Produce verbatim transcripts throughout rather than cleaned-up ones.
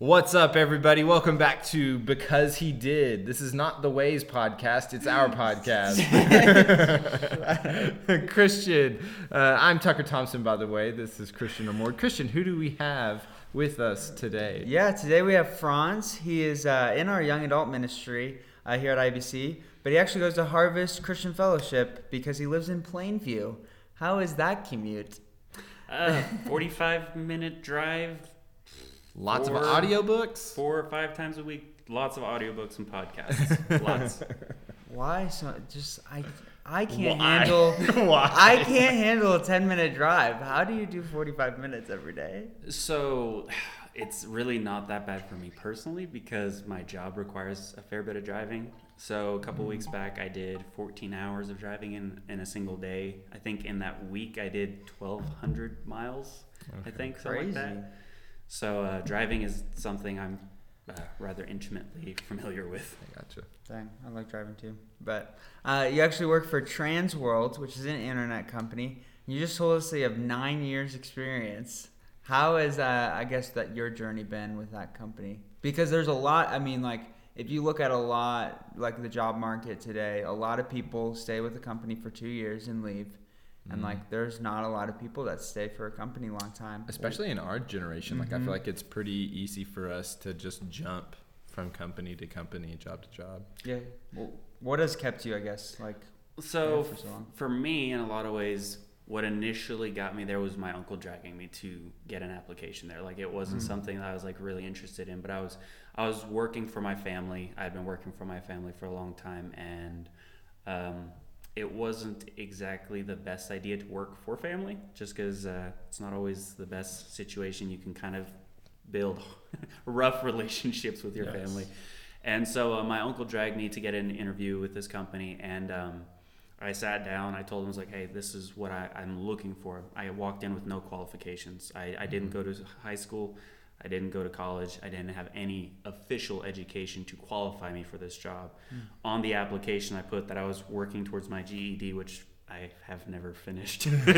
What's up, everybody? Welcome back to Because He Did. This is not the Ways podcast. It's our podcast. Christian. Uh, I'm Tucker Thompson, by the way. This is Christian Amord. Christian, who do we have with us today? Yeah, today we have Franz. He is uh, in our young adult ministry uh, here at I B C, but he actually goes to Harvest Christian Fellowship because he lives in Plainview. How is that commute? Uh, forty-five minute drive. Lots four, of audiobooks? Four or five times a week. Lots of audiobooks and podcasts. Lots. Why? So just I I can't Why? handle Why? I can't handle a ten minute drive. How do you do forty-five minutes every day? So it's really not that bad for me personally because my job requires a fair bit of driving. So a couple mm. weeks back I did fourteen hours of driving in, in a single day. I think in that week I did twelve hundred miles. Okay. I think something like that. So uh, driving is something I'm uh, rather intimately familiar with. I gotcha. Dang, I like driving too. But uh, you actually work for Transworld, which is an internet company. You just told us that you have nine years experience. How has, uh, I guess, that your journey been with that company? Because there's a lot, I mean, like, if you look at a lot, like the job market today, a lot of people stay with a company for two years and leave. And, like, there's not a lot of people that stay for a company a long time. Especially in our generation. Like, mm-hmm. I feel like it's pretty easy for us to just jump from company to company, job to job. Yeah. Well, what has kept you, I guess, like, so, for so long? For me, in a lot of ways, what initially got me there was my uncle dragging me to get an application there. Like, it wasn't mm-hmm. something that I was, like, really interested in. But I was, I was working for my family. I had been working for my family for a long time. And... um it wasn't exactly the best idea to work for family just because uh, it's not always the best situation. You can kind of build rough relationships with your yes. family. And so uh, my uncle dragged me to get an interview with this company, and um, I sat down. I told him, I was like, hey, this is what I, I'm looking for. I walked in with no qualifications. I, I didn't mm-hmm. go to high school. I didn't go to college. I didn't have any official education to qualify me for this job. Mm. On the application, I put that I was working towards my G E D, which I have never finished. But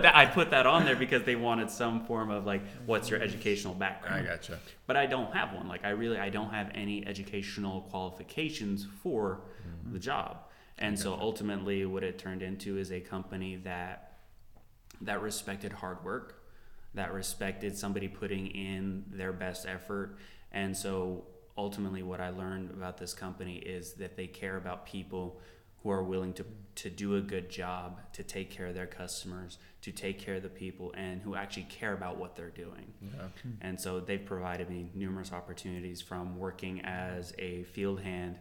th- I put that on there because they wanted some form of, like, what's your educational background? I gotcha. But I don't have one. Like, I really, I don't have any educational qualifications for mm. the job. And gotcha. So ultimately what it turned into is a company that that respected hard work, that respected somebody putting in their best effort. And so ultimately what I learned about this company is that they care about people who are willing to, to do a good job, to take care of their customers, to take care of the people, and who actually care about what they're doing. Yeah. And so they've provided me numerous opportunities, from working as a field hand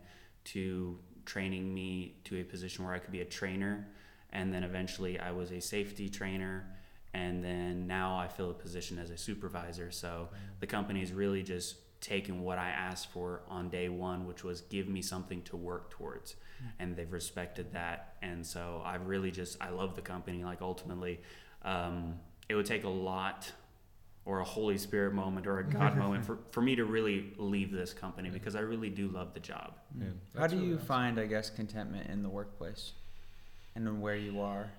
to training me to a position where I could be a trainer. And then eventually I was a safety trainer. And then now I fill a position as a supervisor. So the company is really just taking what I asked for on day one, which was give me something to work towards. And they've respected that. And so I really just, I love the company. Like, ultimately, um, it would take a lot, or a Holy Spirit moment, or a God moment for, for me to really leave this company, because I really do love the job. Yeah, how do you find, I guess, contentment in the workplace and in where you are?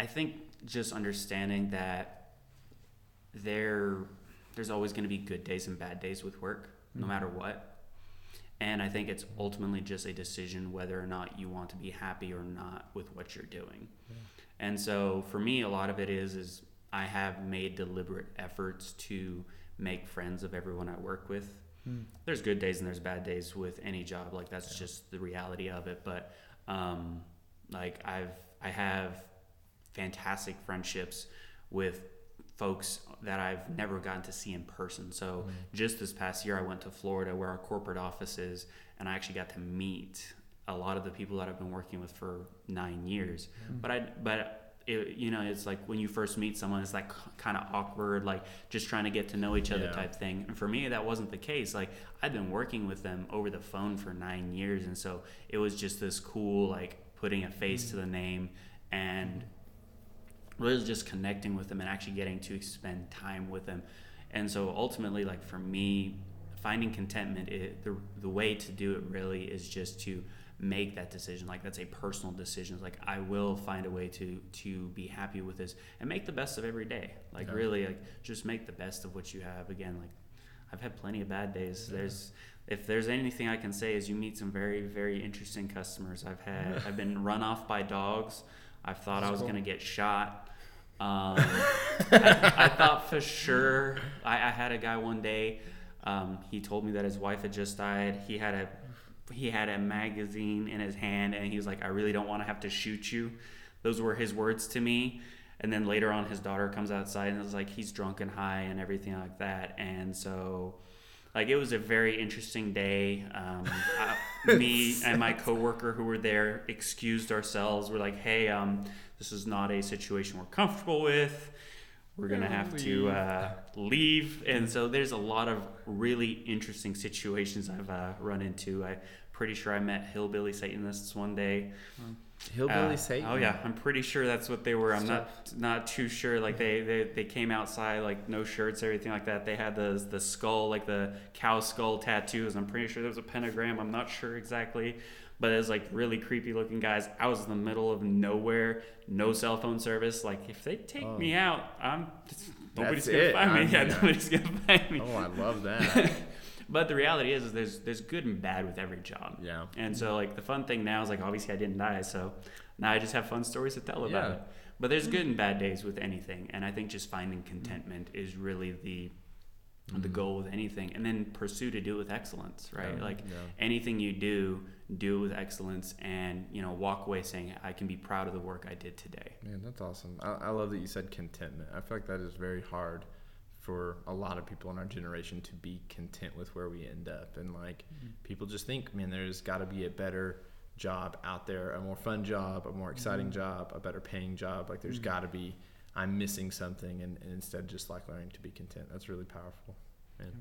I think just understanding that there, there's always going to be good days and bad days with work, no matter what. And I think it's ultimately just a decision whether or not you want to be happy or not with what you're doing. Yeah. And so for me, a lot of it is, is I have made deliberate efforts to make friends of everyone I work with. Hmm. There's good days and there's bad days with any job. Like, that's yeah. just the reality of it. But um, like I've, I have, fantastic friendships with folks that I've never gotten to see in person. So mm-hmm. just this past year, I went to Florida, where our corporate office is, and I actually got to meet a lot of the people that I've been working with for nine years. Mm-hmm. But I, but it, you know, it's like when you first meet someone, it's like kind of awkward, like just trying to get to know each other yeah. type thing. And for me, that wasn't the case. Like, I've been working with them over the phone for nine years, and so it was just this cool, like, putting a face mm-hmm. to the name and really just connecting with them and actually getting to spend time with them. And so ultimately, like, for me, finding contentment, it, the the way to do it really is just to make that decision. Like, that's a personal decision. It's like, I will find a way to to be happy with this and make the best of every day. Like, yeah. really, like, just make the best of what you have. Again, like, I've had plenty of bad days. Yeah. There's, if there's anything I can say, is you meet some very, very interesting customers. I've had, I've been run off by dogs. I've thought That's I was cool. gonna get shot. Um, I, I thought for sure. I, I had a guy one day. Um, he told me that his wife had just died. He had a, he had a magazine in his hand, and he was like, "I really don't want to have to shoot you." Those were his words to me. And then later on, his daughter comes outside, and it's like, he's drunk and high and everything like that. And so, like, it was a very interesting day. Um, I, me and my coworker who were there excused ourselves. We're like, "Hey, um, this is not a situation we're comfortable with. We're gonna have to uh, leave." And so, there's a lot of really interesting situations I've uh, run into. I'm pretty sure I met hillbilly Satanists one day. Mm. Hillbilly uh, Satan. Oh yeah, I'm pretty sure that's what they were. I'm not not too sure. Like, they, they, they came outside, like, no shirts, everything like that. They had the the skull, like the cow skull tattoos. I'm pretty sure there was a pentagram. I'm not sure exactly, but it was like really creepy looking guys. I was in the middle of nowhere, no cell phone service. Like, if they take oh. me out, I'm nobody's that's gonna it. find me. I mean, yeah, yeah, nobody's gonna find me. Oh, I love that. But the reality is, is there's there's good and bad with every job. Yeah. And so, like, the fun thing now is, like, obviously I didn't die, so now I just have fun stories to tell about yeah. it. But there's good and bad days with anything, and I think just finding contentment is really the mm-hmm. the goal with anything. And then pursue to do it with excellence, right? Yeah. Like, yeah. anything you do, do it with excellence, and, you know, walk away saying, I can be proud of the work I did today. Man, that's awesome. I, I love that you said contentment. I feel like that is very hard for a lot of people in our generation to be content with where we end up. And, like, mm-hmm. people just think, man, there's got to be a better job out there, a more fun job, a more exciting mm-hmm. job, a better paying job. Like, there's mm-hmm. got to be, I'm missing something. And, and instead, just, like, learning to be content. That's really powerful, man. Mm-hmm.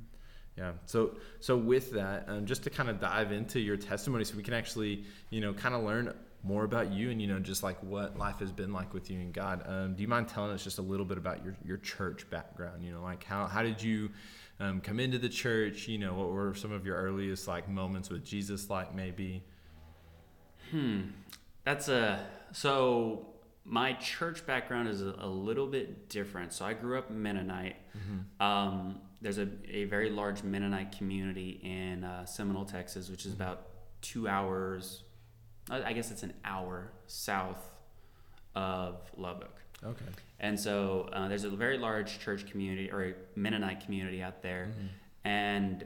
Yeah. So, so with that, um, just to kind of dive into your testimony, so we can actually, you know, kind of learn more about you and, you know, just like what life has been like with you and God. Um, do you mind telling us just a little bit about your, your church background? You know, like, how, how did you um, come into the church? You know, what were some of your earliest, like, moments with Jesus, like, maybe? Hmm. That's a, so my church background is a, a little bit different. So I grew up Mennonite. Mm-hmm. Um, there's a, a very large Mennonite community in uh, Seminole, Texas, which is about two hours, I guess it's an hour south of Lubbock. Okay. And so uh, there's a very large church community, or a Mennonite community out there. Mm-hmm. And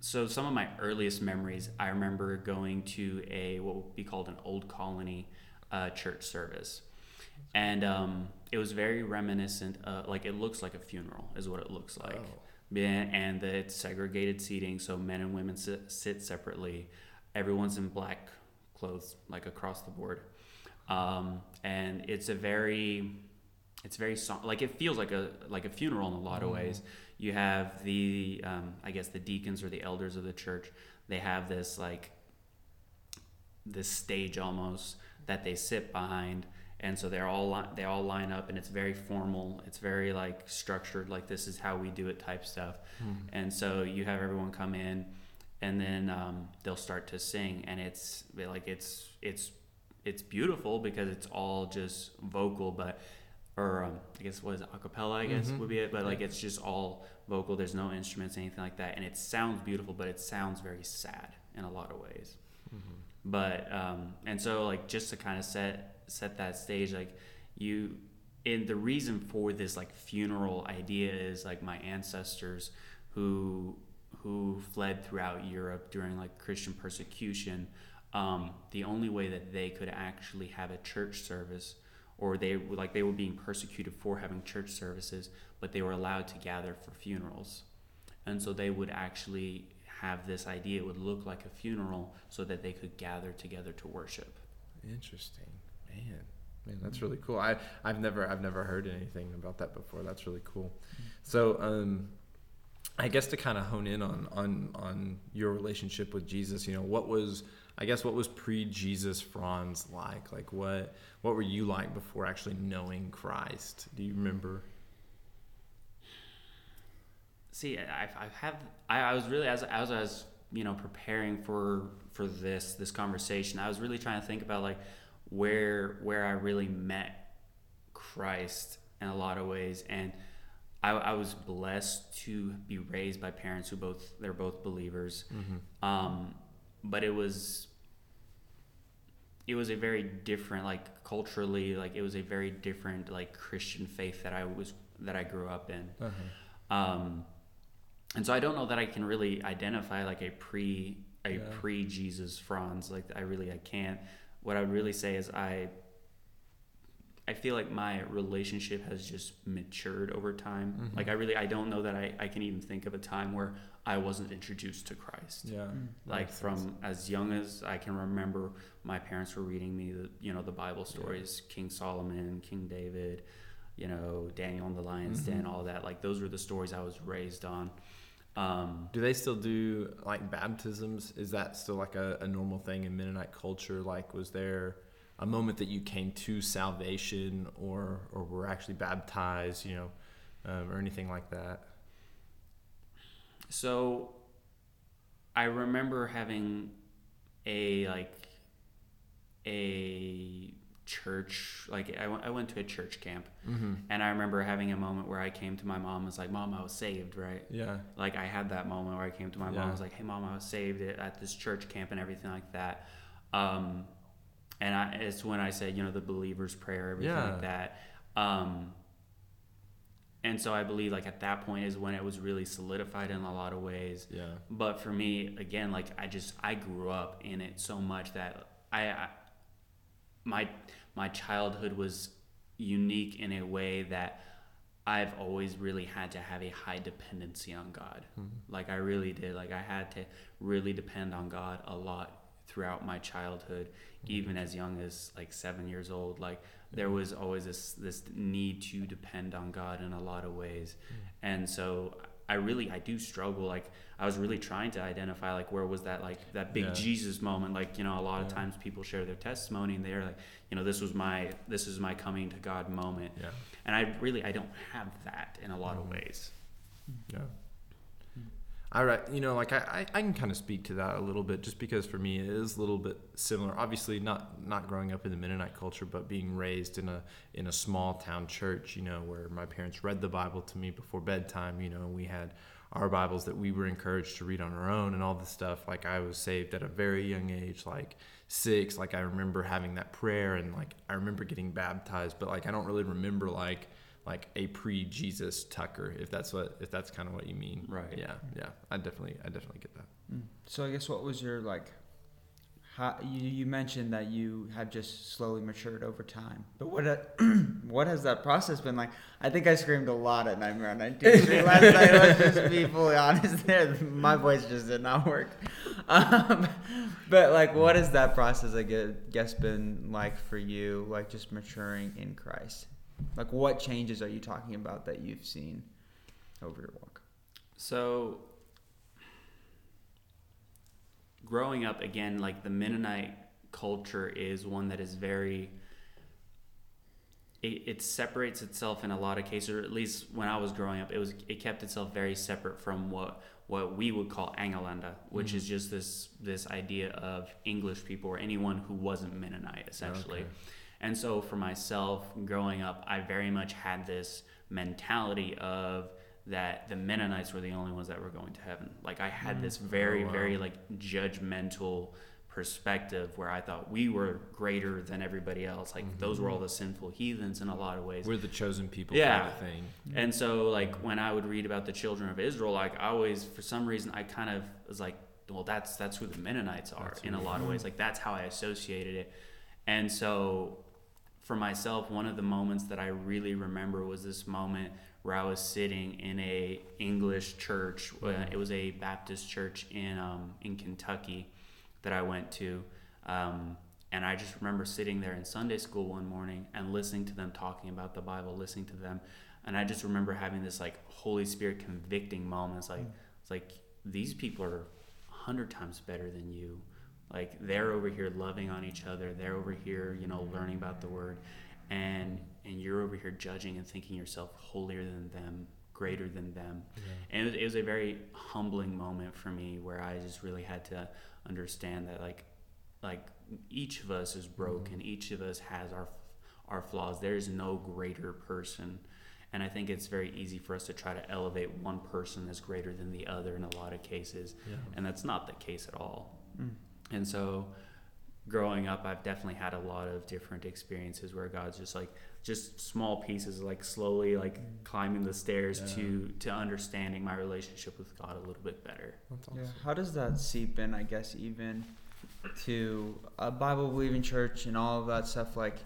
so some of my earliest memories, I remember going to a, what would be called an old colony uh, church service. And um, it was very reminiscent, of, like, it looks like a funeral is what it looks like. Oh. And it's segregated seating, so men and women sit, sit separately. Everyone's in black clothes, like, across the board, um, and it's a very, it's very so- like, it feels like a like a funeral in a lot of ways. You have the, um, I guess the deacons or the elders of the church. They have this like this stage almost that they sit behind, and so they're all li- they all line up, and it's very formal. It's very like structured, like this is how we do it type stuff. Mm. And so you have everyone come in. And then um, they'll start to sing, and it's like it's it's it's beautiful because it's all just vocal, but or um, I guess what is it, acapella? I guess mm-hmm. would be it, but like it's just all vocal. There's no instruments, anything like that, and it sounds beautiful, but it sounds very sad in a lot of ways. Mm-hmm. But um, and so like just to kind of set set that stage, like you, and the reason for this like funeral idea is like my ancestors who. who fled throughout Europe during like Christian persecution, um, the only way that they could actually have a church service, or they like they were being persecuted for having church services, but they were allowed to gather for funerals. And so they would actually have this idea, it would look like a funeral so that they could gather together to worship. Interesting, man. Man, that's really cool. I, I've never I've never heard anything about that before. That's really cool. So, um, I guess to kind of hone in on, on on your relationship with Jesus, you know, what was, I guess, what was pre-Jesus Franz like? Like, what what were you like before actually knowing Christ? Do you remember? See, I, I have, I, I was really, as, as I was you know, preparing for for this this conversation, I was really trying to think about like where where I really met Christ in a lot of ways. And I, I was blessed to be raised by parents who both they're both believers. Mm-hmm. Um, but it was it was a very different, like culturally, like it was a very different like Christian faith that I was that I grew up in. Uh-huh. Um, and so I don't know that I can really identify like a pre a yeah. pre Jesus Franz. Like I really I can't. What I would really say is I I feel like my relationship has just matured over time. Mm-hmm. Like I really, I don't know that I, I can even think of a time where I wasn't introduced to Christ. Yeah. Like from sense. As young as I can remember, my parents were reading me the, you know, the Bible stories, yeah. King Solomon, King David, you know, Daniel in the Lion's mm-hmm. Den, all that. Like those were the stories I was raised on. Um, do they still do like baptisms? Is that still like a, a normal thing in Mennonite culture? Like was there a moment that you came to salvation or or were actually baptized, you know, um, or anything like that? So I remember having a, like, a church, like, I, w- I went to a church camp, mm-hmm. and I remember having a moment where I came to my mom and was like, Mom, I was saved, right? Yeah. Like, I had that moment where I came to my yeah. mom and was like, hey, Mom, I was saved at this church camp and everything like that. Um... And I, it's when I said, you know, the believer's prayer, everything yeah. like that. Um, and so I believe, like, at that point is when it was really solidified in a lot of ways. Yeah. But for me, again, like, I just, I grew up in it so much that I, I my, my childhood was unique in a way that I've always really had to have a high dependency on God. Mm-hmm. Like, I really did. Like, I had to really depend on God a lot throughout my childhood, even as young as like seven years old. Like there was always this this need to depend on God in a lot of ways. And so I really I do struggle. Like I was really trying to identify like where was that like that big yeah. Jesus moment. Like, you know, a lot yeah. of times people share their testimony and they're like, you know, this was my this is my coming to God moment. Yeah. And I really I don't have that in a lot mm-hmm. of ways. Yeah. All right, you know, like I, I, I can kind of speak to that a little bit just because for me it is a little bit similar. Obviously, not not growing up in the Mennonite culture, but being raised in a in a small town church, you know, where my parents read the Bible to me before bedtime. You know, we had our Bibles that we were encouraged to read on our own and all this stuff. Like I was saved at a very young age, like six. Like I remember having that prayer and like I remember getting baptized, but like I don't really remember like. like a pre-Jesus Tucker, if that's what, if that's kind of what you mean. Right. Yeah. Yeah. I definitely, I definitely get that. So I guess what was your, like, how, you, you mentioned that you have just slowly matured over time, but what, a, what has that process been like? I think I screamed a lot at Nightmare on nineteenth Street last night. Let's just be fully honest there. My voice just did not work. Um, but like, what has that process, I guess, been like for you, like just maturing in Christ? Like, what changes are you talking about that you've seen over your walk? So, growing up, again, like, the Mennonite culture is one that is very... It, it separates itself in a lot of cases, or at least when I was growing up, it was it kept itself very separate from what, what we would call Angolanda, which mm-hmm. is just this, this idea of English people or anyone who wasn't Mennonite, essentially. Okay. And so for myself, growing up, I very much had this mentality of that the Mennonites were the only ones that were going to heaven. Like I had this very, oh, wow. very like judgmental perspective where I thought we were greater than everybody else. Like mm-hmm. those were all the sinful heathens in a lot of ways. We're the chosen people yeah. kind of thing. And so like when I would read about the children of Israel, like I always, for some reason, I kind of was like, well, that's that's who the Mennonites are that's in a lot of ways. Like that's how I associated it. And so... For myself, one of the moments that I really remember was this moment where I was sitting in a English church. Yeah. It was a Baptist church in um, in Kentucky that I went to. Um, and I just remember sitting there in Sunday school one morning and listening to them talking about the Bible, listening to them. And I just remember having this like Holy Spirit convicting moment. It's like, mm. it's like these people are a hundred times better than you. Like, they're over here loving on each other. They're over here, you know, learning about the word. And and you're over here judging and thinking yourself holier than them, greater than them. Yeah. And it was a very humbling moment for me where I just really had to understand that like like each of us is broken. Each of us has our our flaws. There is no greater person. And I think it's very easy for us to try to elevate one person as greater than the other in a lot of cases. Yeah. And that's not the case at all. Mm. And so growing up, I've definitely had a lot of different experiences where God's just like, just small pieces, like slowly like climbing the stairs yeah. to, to understanding my relationship with God a little bit better. That's awesome. Yeah. How does that seep in, I guess, even to a Bible-believing church and all of that stuff? Like,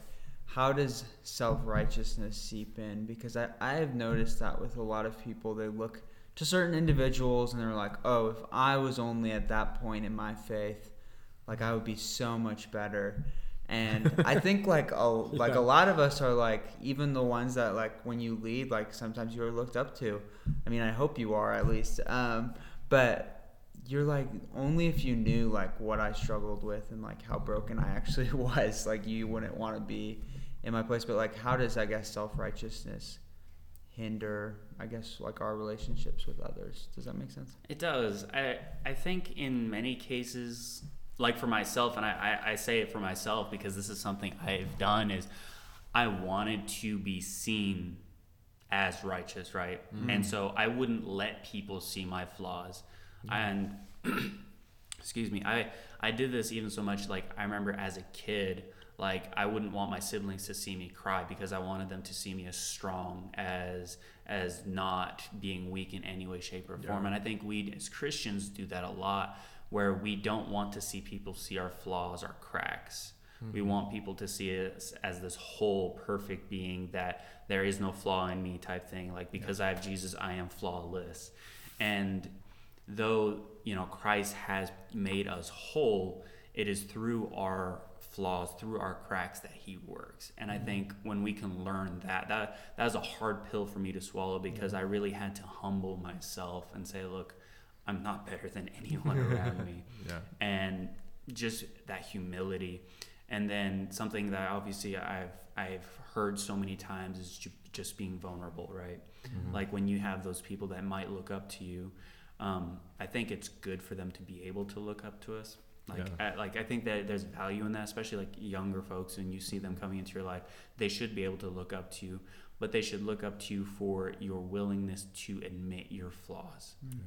how does self-righteousness seep in? Because I, I have noticed that with a lot of people, they look to certain individuals and they're like, oh, if I was only at that point in my faith, like I would be so much better. And I think like a, like a lot of us are like, even the ones that like when you lead, like sometimes you are looked up to. I mean, I hope you are at least. Um, but you're like, only if you knew like what I struggled with and like how broken I actually was, like you wouldn't want to be in my place. But like, how does, I guess, self-righteousness hinder, I guess, like our relationships with others? Does that make sense? It does. I I think in many cases, like for myself, and I, I, I say it for myself because this is something I've done, is I wanted to be seen as righteous, right? Mm. And so I wouldn't let people see my flaws. Mm. And excuse me, I, I did this even so much, like I remember as a kid, like I wouldn't want my siblings to see me cry because I wanted them to see me as strong, as as not being weak in any way, shape, or form. Yeah. And I think we as Christians do that a lot, where we don't want to see people see our flaws, our cracks. Mm-hmm. We want people to see us as this whole perfect being, that there is no flaw in me type thing. Like, because yeah. I have Jesus, I am flawless. And though, you know, Christ has made us whole, it is through our flaws, through our cracks, that he works. And I think when we can learn that, that that was a hard pill for me to swallow, because I really had to humble myself and say, look, I'm not better than anyone around me. Yeah. And just that humility. And then something that obviously I've I've heard so many times is ju- just being vulnerable, right? Mm-hmm. Like when you have those people that might look up to you, um, I think it's good for them to be able to look up to us. Like, yeah. I, like I think that there's value in that, especially like younger folks, and you see them coming into your life, they should be able to look up to you, but they should look up to you for your willingness to admit your flaws. Yeah.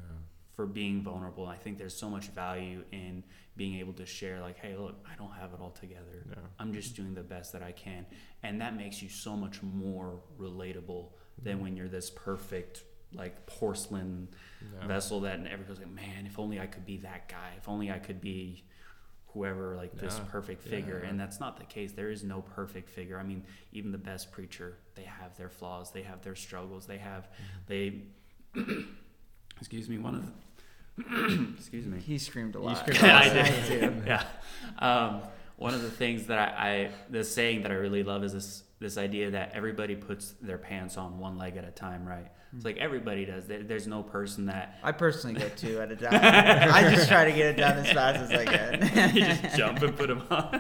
For being vulnerable. I think there's so much value in being able to share, like, hey, look, I don't have it all together. No. I'm just doing the best that I can. And that makes you so much more relatable than mm. when you're this perfect, like, porcelain no. vessel that, and everybody's like, man, if only I could be that guy. If only I could be whoever, like, yeah. this perfect figure. Yeah. And that's not the case. There is no perfect figure. I mean, even the best preacher, they have their flaws. They have their struggles. They have, they... Excuse me, one of the, excuse me. He screamed a lot. Screamed a lot. I did. Yeah. Um, one of the things that I, I, the saying that I really love is this, this idea that everybody puts their pants on one leg at a time, right? Mm-hmm. It's like everybody does. There, there's no person that. I personally get two at a time. I just try to get it done as fast as I can. You just jump and put them on.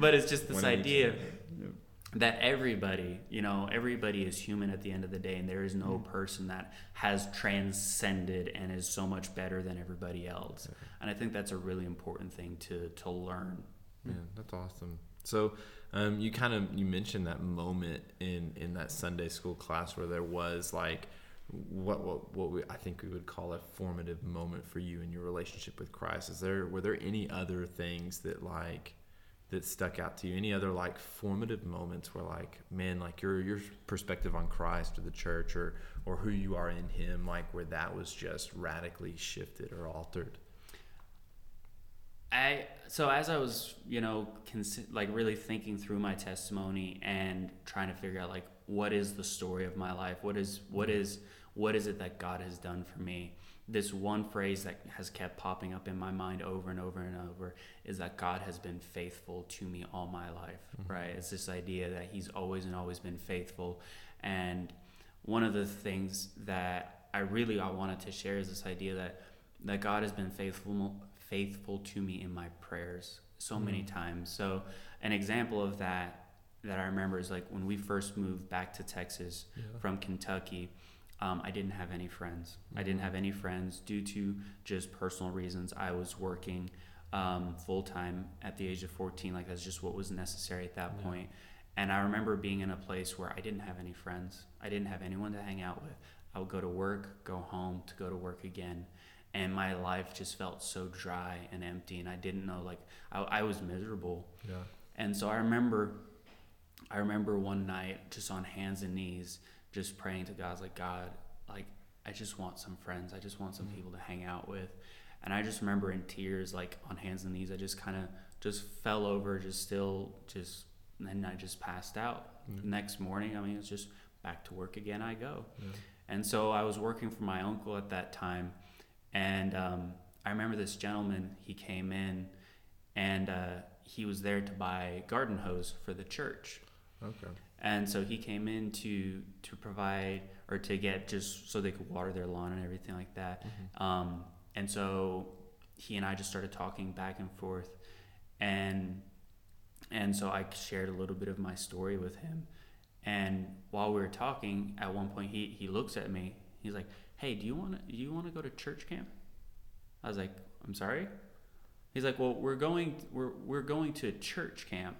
But it's just this one idea that everybody, you know, everybody is human at the end of the day, and there is no person that has transcended and is so much better than everybody else. Yeah. And I think that's a really important thing to to learn. Yeah, that's awesome. So um, you kind of, you mentioned that moment in, in that Sunday school class where there was like what what what we, I think we would call a formative moment for you in your relationship with Christ. Is there, were there any other things that like, that stuck out to you? Any other like formative moments where like, man, like your your perspective on Christ or the church or or who you are in him, like where that was just radically shifted or altered? I so as I was, you know, consi- like really thinking through my testimony and trying to figure out like what is the story of my life? What is what is what is it that God has done for me? This one phrase that has kept popping up in my mind over and over and over is that God has been faithful to me all my life, mm-hmm. right? It's this idea that he's always and always been faithful. And one of the things that I really I wanted to share is this idea that, that God has been faithful faithful to me in my prayers so mm-hmm. many times. So an example of that that I remember is like when we first moved back to Texas yeah. from Kentucky, um, I didn't have any friends. Mm-hmm. I didn't have any friends due to just personal reasons. I was working um, full-time at the age of fourteen. Like, that's just what was necessary at that yeah. point. And I remember being in a place where I didn't have any friends. I didn't have anyone to hang out with. I would go to work, go home, to go to work again. And my life just felt so dry and empty, and I didn't know, like, I, I was miserable. Yeah. And so I remember, I remember one night just on hands and knees, just praying to God, like, God, like, I just want some friends. I just want some mm-hmm. people to hang out with. And I just remember in tears, like, on hands and knees, I just kind of just fell over, just still, just, and then I just passed out. Mm-hmm. The next morning, I mean, it's just back to work again, I go. Yeah. And so I was working for my uncle at that time. And um, I remember this gentleman, he came in, and uh, he was there to buy garden hose for the church. Okay. And so he came in to to provide, or to get, just so they could water their lawn and everything like that. Mm-hmm. Um, and so he and I just started talking back and forth. And and so I shared a little bit of my story with him. And while we were talking, at one point he, he looks at me, he's like, hey, do you want to do you want to go to church camp? I was like, I'm sorry? He's like, well, we're going we're we're going to a church camp,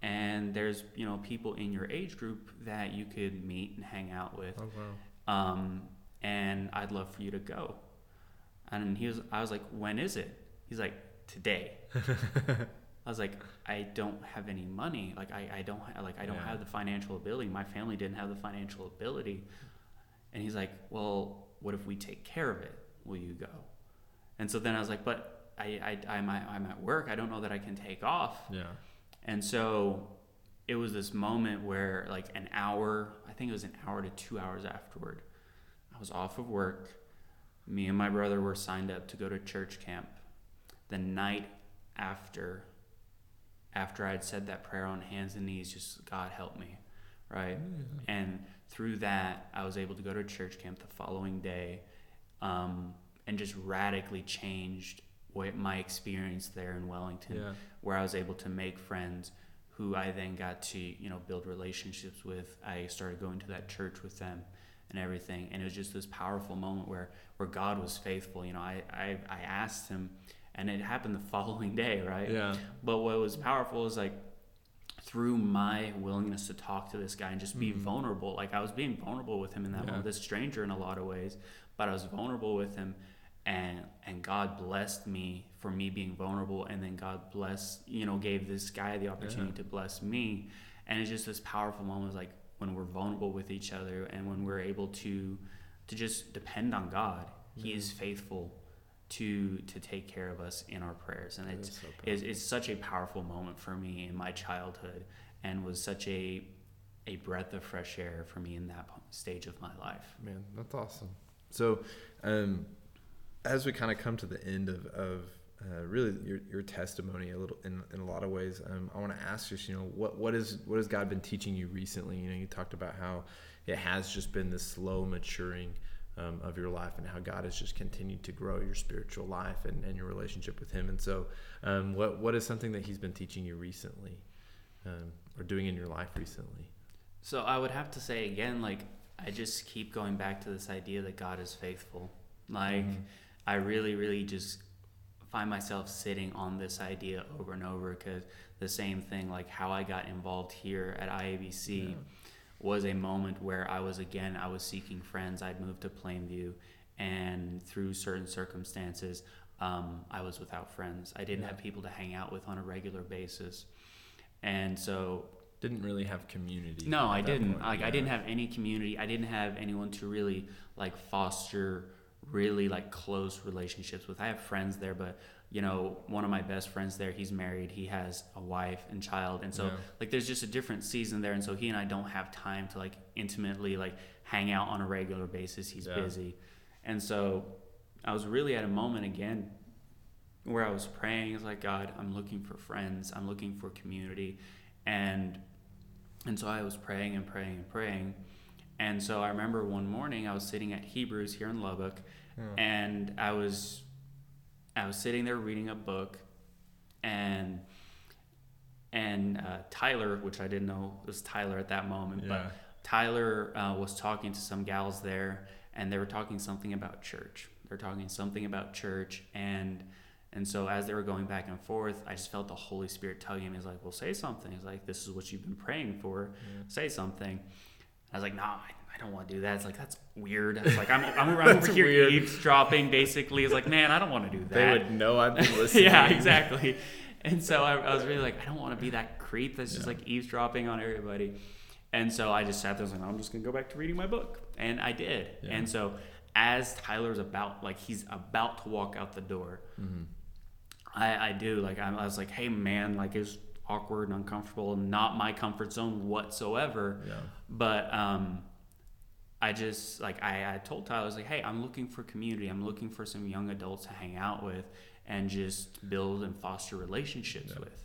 and there's, you know, people in your age group that you could meet and hang out with. Oh, wow. Um, and I'd love for you to go. And he was I was like, when is it? He's like, today. I was like, I don't have any money. Like I, I don't ha- like I don't yeah. have the financial ability. My family didn't have the financial ability. And he's like, well, what if we take care of it? Will you go? And so then I was like, but I, I, I'm, I'm at work. I don't know that I can take off. Yeah. And so it was this moment where, like, an hour, I think it was an hour to two hours afterward, I was off of work. Me and my brother were signed up to go to church camp. The night after, after I'd said that prayer on hands and knees, just, God help me, right? Yeah. And through that, I was able to go to church camp the following day, um, and just radically changed what my experience there in Wellington, yeah. where I was able to make friends who I then got to, you know, build relationships with. I started going to that church with them and everything. And it was just this powerful moment where, where God was faithful. You know, I, I, I asked him, and it happened the following day, right? Yeah. But what was powerful is, like, through my willingness to talk to this guy and just be mm-hmm. vulnerable. Like, I was being vulnerable with him in that yeah. moment, this stranger in a lot of ways, but I was vulnerable with him, and and God blessed me for me being vulnerable. And then God blessed, you know, gave this guy the opportunity yeah. to bless me. And it's just this powerful moment, like, when we're vulnerable with each other and when we're able to, to just depend on God, yeah. he is faithful to to take care of us in our prayers. And it's, so it's it's such a powerful moment for me in my childhood, and was such a a breath of fresh air for me in that stage of my life. Man, that's awesome. So um, as we kind of come to the end of, of uh, really your, your testimony a little in, in a lot of ways, um, I want to ask you, you know, what what is what has God been teaching you recently? You know, you talked about how it has just been this slow maturing Um, of your life, and how God has just continued to grow your spiritual life and, and your relationship with him. And so um, what what is something that he's been teaching you recently, um, or doing in your life recently? So I would have to say again, like, I just keep going back to this idea that God is faithful. Like, mm-hmm. I really, really just find myself sitting on this idea over and over, because the same thing, like how I got involved here at I A B C, yeah. was a moment where I was, again, I was seeking friends. I'd moved to Plainview, and through certain circumstances, um, I was without friends. I didn't yeah. have people to hang out with on a regular basis. And so... Didn't really have community. No, I didn't. Point. Like, yeah. I didn't have any community. I didn't have anyone to really, like, foster really, like, close relationships with. I have friends there, but... You know, one of my best friends there, he's married, he has a wife and child, and so yeah. like there's just a different season there, and so he and I don't have time to, like, intimately, like, hang out on a regular basis. He's yeah. busy. And so I was really at a moment again where I was praying, it's like, God, I'm looking for friends, I'm looking for community. And and so I was praying and praying and praying. And so I remember one morning I was sitting at Hebrews here in Lubbock, yeah. and I was I was sitting there reading a book, and and uh, Tyler, which I didn't know was Tyler at that moment, yeah. but Tyler uh, was talking to some gals there, and they were talking something about church. They're talking something about church, and and so as they were going back and forth, I just felt the Holy Spirit tugging me. He's like, well, say something. He's like, this is what you've been praying for. Yeah. Say something. I was like, nah, I don't want to do that. It's like, that's weird. It's like, I'm I'm, I'm over here weird. eavesdropping, basically. It's like, man, I don't want to do that. They would know I've been listening. Yeah, exactly. And so I, I was really like, I don't want to be that creep that's just yeah. like eavesdropping on everybody. And so I just sat there and was like, I'm just going to go back to reading my book. And I did. Yeah. And so as Tyler's about, like, he's about to walk out the door, mm-hmm. I, I do, like, I, I was like, hey, man, like, it's awkward and uncomfortable, not my comfort zone whatsoever. Yeah. But um, I just, like, I, I told Tyler, I was like, hey, I'm looking for community. I'm looking for some young adults to hang out with and just build and foster relationships yeah. with.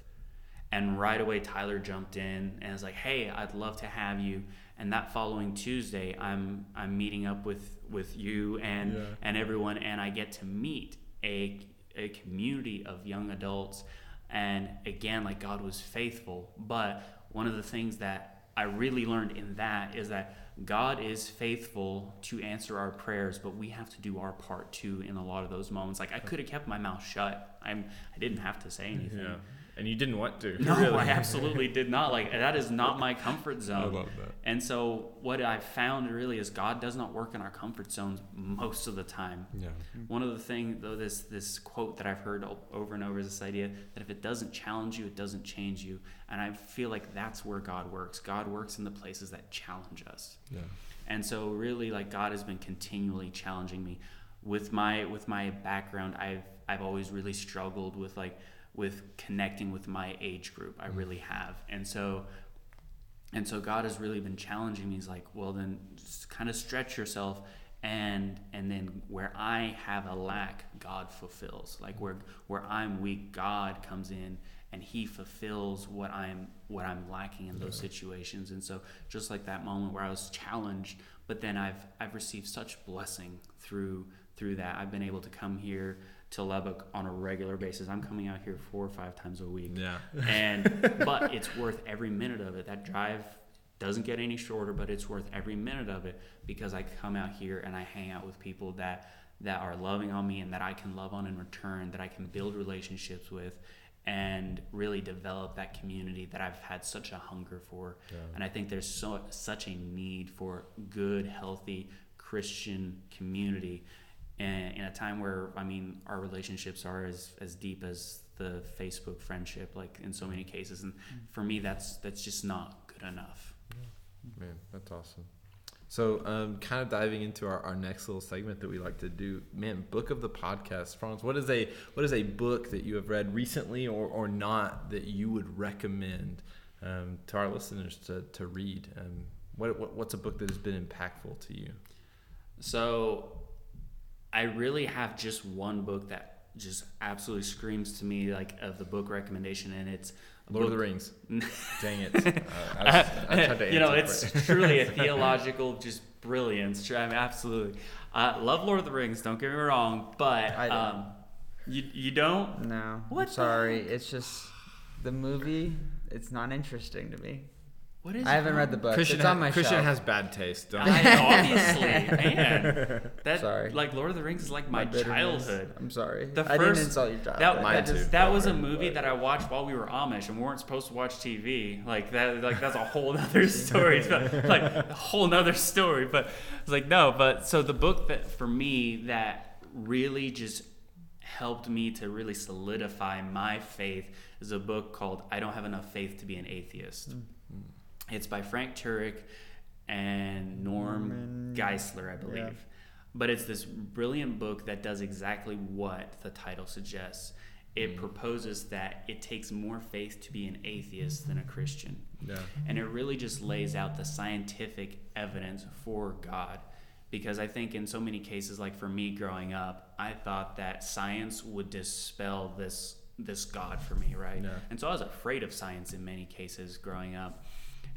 And right away, Tyler jumped in and was like, hey, I'd love to have you. And that following Tuesday, I'm I'm meeting up with, with you and yeah. and everyone, and I get to meet a, a community of young adults. And again, like, God was faithful. But one of the things that I really learned in that is that God is faithful to answer our prayers, but we have to do our part too in a lot of those moments. Like, I could have kept my mouth shut. I'm I didn't have to say anything. Yeah. And you didn't want to. No, really. I absolutely did not. Like, that is not my comfort zone. I love that. And so what I found really is God does not work in our comfort zones most of the time. Yeah. One of the things, though, this this quote that I've heard over and over is this idea that if it doesn't challenge you, it doesn't change you. And I feel like that's where God works. God works in the places that challenge us. Yeah. And so really, like, God has been continually challenging me. With my with my background, I've I've always really struggled with, like, with connecting with my age group. I really have. And so and so God has really been challenging me. He's like, well, then just kind of stretch yourself, and and then where I have a lack, God fulfills. Like, where where I'm weak, God comes in and he fulfills what I'm what I'm lacking in those yeah. situations. And so just like that moment where I was challenged, but then I've I've received such blessing through through that. I've been able to come here to Lubbock on a regular basis. I'm coming out here four or five times a week. Yeah. and but it's worth every minute of it. That drive doesn't get any shorter, but it's worth every minute of it because I come out here and I hang out with people that that are loving on me and that I can love on in return, that I can build relationships with and really develop that community that I've had such a hunger for. Yeah. And I think there's so such a need for good, healthy Christian community. And in a time where, I mean, our relationships are as, as deep as the Facebook friendship, like, in so many cases. And for me, that's that's just not good enough. Man, that's awesome. So um, kind of diving into our, our next little segment that we like to do, man, book of the podcast. Franz, what is a what is a book that you have read recently or, or not that you would recommend um, to our listeners to, to read? Um, what, what What's a book that has been impactful to you? So I really have just one book that just absolutely screams to me, like, of the book recommendation, and it's Lord book. of the Rings. Dang it! Uh, I was, I tried to you know, it's it. truly a theological just brilliance. I mean, absolutely, I love Lord of the Rings. Don't get me wrong, but I don't. Um, you you don't? No. What? I'm sorry, it's just the movie. It's not interesting to me. What is I haven't wrong? read the book. Christian, it's on my Christian shelf. has bad taste. Don't I know, obviously, man. That, sorry. Like, Lord of the Rings is like my, my childhood. I'm sorry. The first, I didn't insult your childhood. That, that, just, that was a movie that I watched while we were Amish, and we weren't supposed to watch T V. Like that. Like that's a whole other story. But, like a whole other story. But it's like no. But so the book that for me that really just helped me to really solidify my faith is a book called I Don't Have Enough Faith to Be an Atheist. Mm. It's by Frank Turek and Norm Norman. Geisler, I believe. Yeah. But it's this brilliant book that does exactly what the title suggests. It mm. proposes that it takes more faith to be an atheist than a Christian. Yeah. And it really just lays out the scientific evidence for God. Because I think in so many cases, like for me growing up, I thought that science would dispel this this God for me, right? Yeah. And so I was afraid of science in many cases growing up.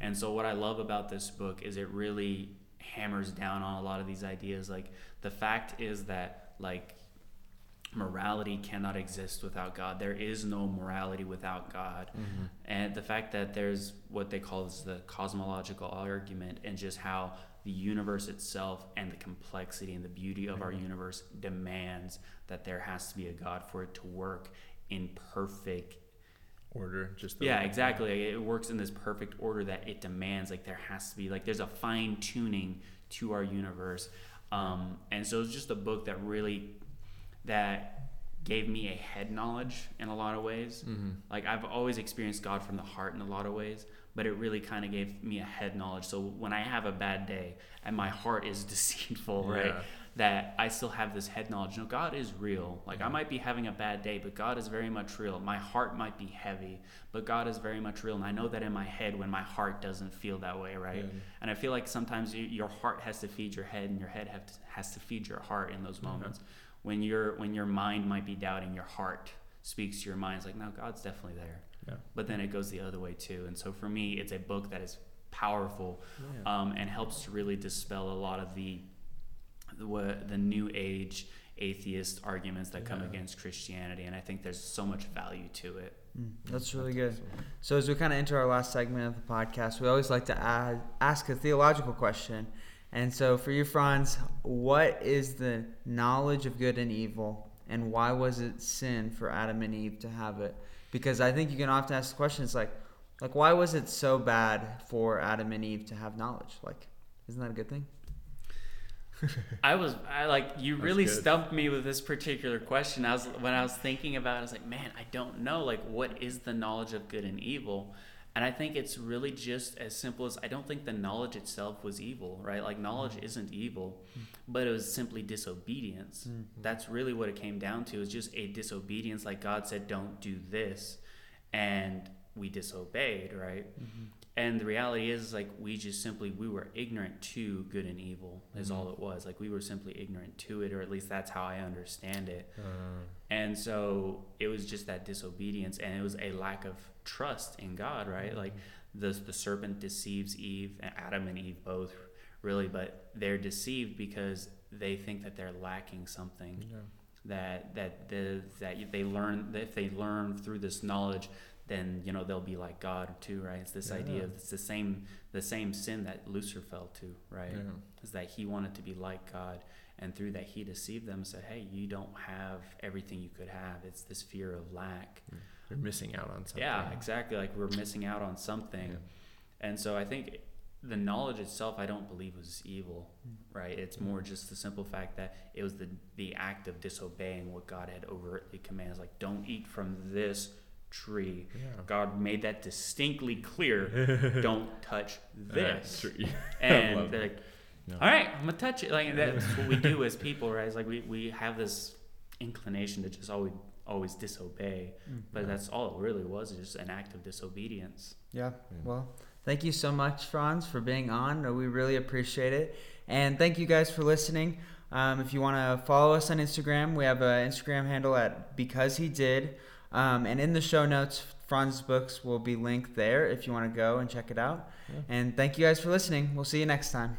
And so what I love about this book is it really hammers down on a lot of these ideas. Like, the fact is that, like, morality cannot exist without God. There is no morality without God. Mm-hmm. And the fact that there's what they call is the cosmological argument, and just how the universe itself and the complexity and the beauty of our universe demands that there has to be a God for it to work in perfect order. Just the yeah, exactly. It works in this perfect order that it demands. Like there has to be, like there's a fine tuning to our universe. Um, and so it's just a book that really, that gave me a head knowledge in a lot of ways. Mm-hmm. Like I've always experienced God from the heart in a lot of ways, but it really kind of gave me a head knowledge. So when I have a bad day and my heart is deceitful, yeah. right, that I still have this head knowledge. No, God is real. Like yeah. I might be having a bad day, but God is very much real. My heart might be heavy, but God is very much real. And I know that in my head when my heart doesn't feel that way, right? Yeah. And I feel like sometimes you, your heart has to feed your head and your head have to, has to feed your heart in those moments. Mm-hmm. When your when your mind might be doubting, your heart speaks to your mind. It's like, no, God's definitely there. Yeah. But then it goes the other way too. And so for me, it's a book that is powerful yeah. um, and helps to really dispel a lot of the the, the new age atheist arguments that yeah. come against Christianity. And I think there's so much value to it. Mm, that's really that's good. Awesome. So as we kind of enter our last segment of the podcast, we always like to add, ask a theological question. And so for you, Franz, what is the knowledge of good and evil, and why was it sin for Adam and Eve to have it? Because I think you can often ask questions like, like why was it so bad for Adam and Eve to have knowledge? Like, isn't that a good thing? I was, I like, you really stumped me with this particular question. I was, when I was thinking about it, I was like, man, I don't know. Like, what is the knowledge of good and evil? And I think it's really just as simple as, I don't think the knowledge itself was evil, right? Like knowledge mm-hmm. isn't evil, but it was simply disobedience. Mm-hmm. That's really what it came down to, is just a disobedience. Like God said, don't do this. And we disobeyed, right? Mm-hmm. And the reality is, like, we just simply, we were ignorant to good and evil is mm-hmm. all it was. Like we were simply ignorant to it, or at least that's how I understand it. Uh. And so it was just that disobedience, and it was a lack of trust in God, right? Like the the serpent deceives Eve, and Adam and Eve both, really, but they're deceived because they think that they're lacking something. Yeah. That that the, that they learn that if they learn through this knowledge, then you know they'll be like God too, right? It's this yeah. idea of it's the same the same sin that Lucifer fell to, right? Yeah. Is that he wanted to be like God, and through that he deceived them and said, hey, you don't have everything you could have. It's this fear of lack. Yeah. We're missing out on something. Yeah, exactly. Like we're missing out on something. Yeah. And so I think the knowledge itself, I don't believe was evil, right? It's mm-hmm. more just the simple fact that it was the the act of disobeying what God had overtly commanded. Like, don't eat from this tree. Yeah. God made that distinctly clear. Don't touch this. Uh, tree. And they're like, no. All right, I'm going to touch it. Like that's what we do as people, right? It's like we, we have this inclination to just always always disobey, but that's all it really was, just an act of disobedience. Yeah. Well, thank you so much, Franz, for being on. We really appreciate it. And thank you guys for listening. Um, if you want to follow us on Instagram, we have an Instagram handle at Because He Did. Um, and in the show notes, Franz's books will be linked there if you want to go and check it out. Yeah. And thank you guys for listening. We'll see you next time.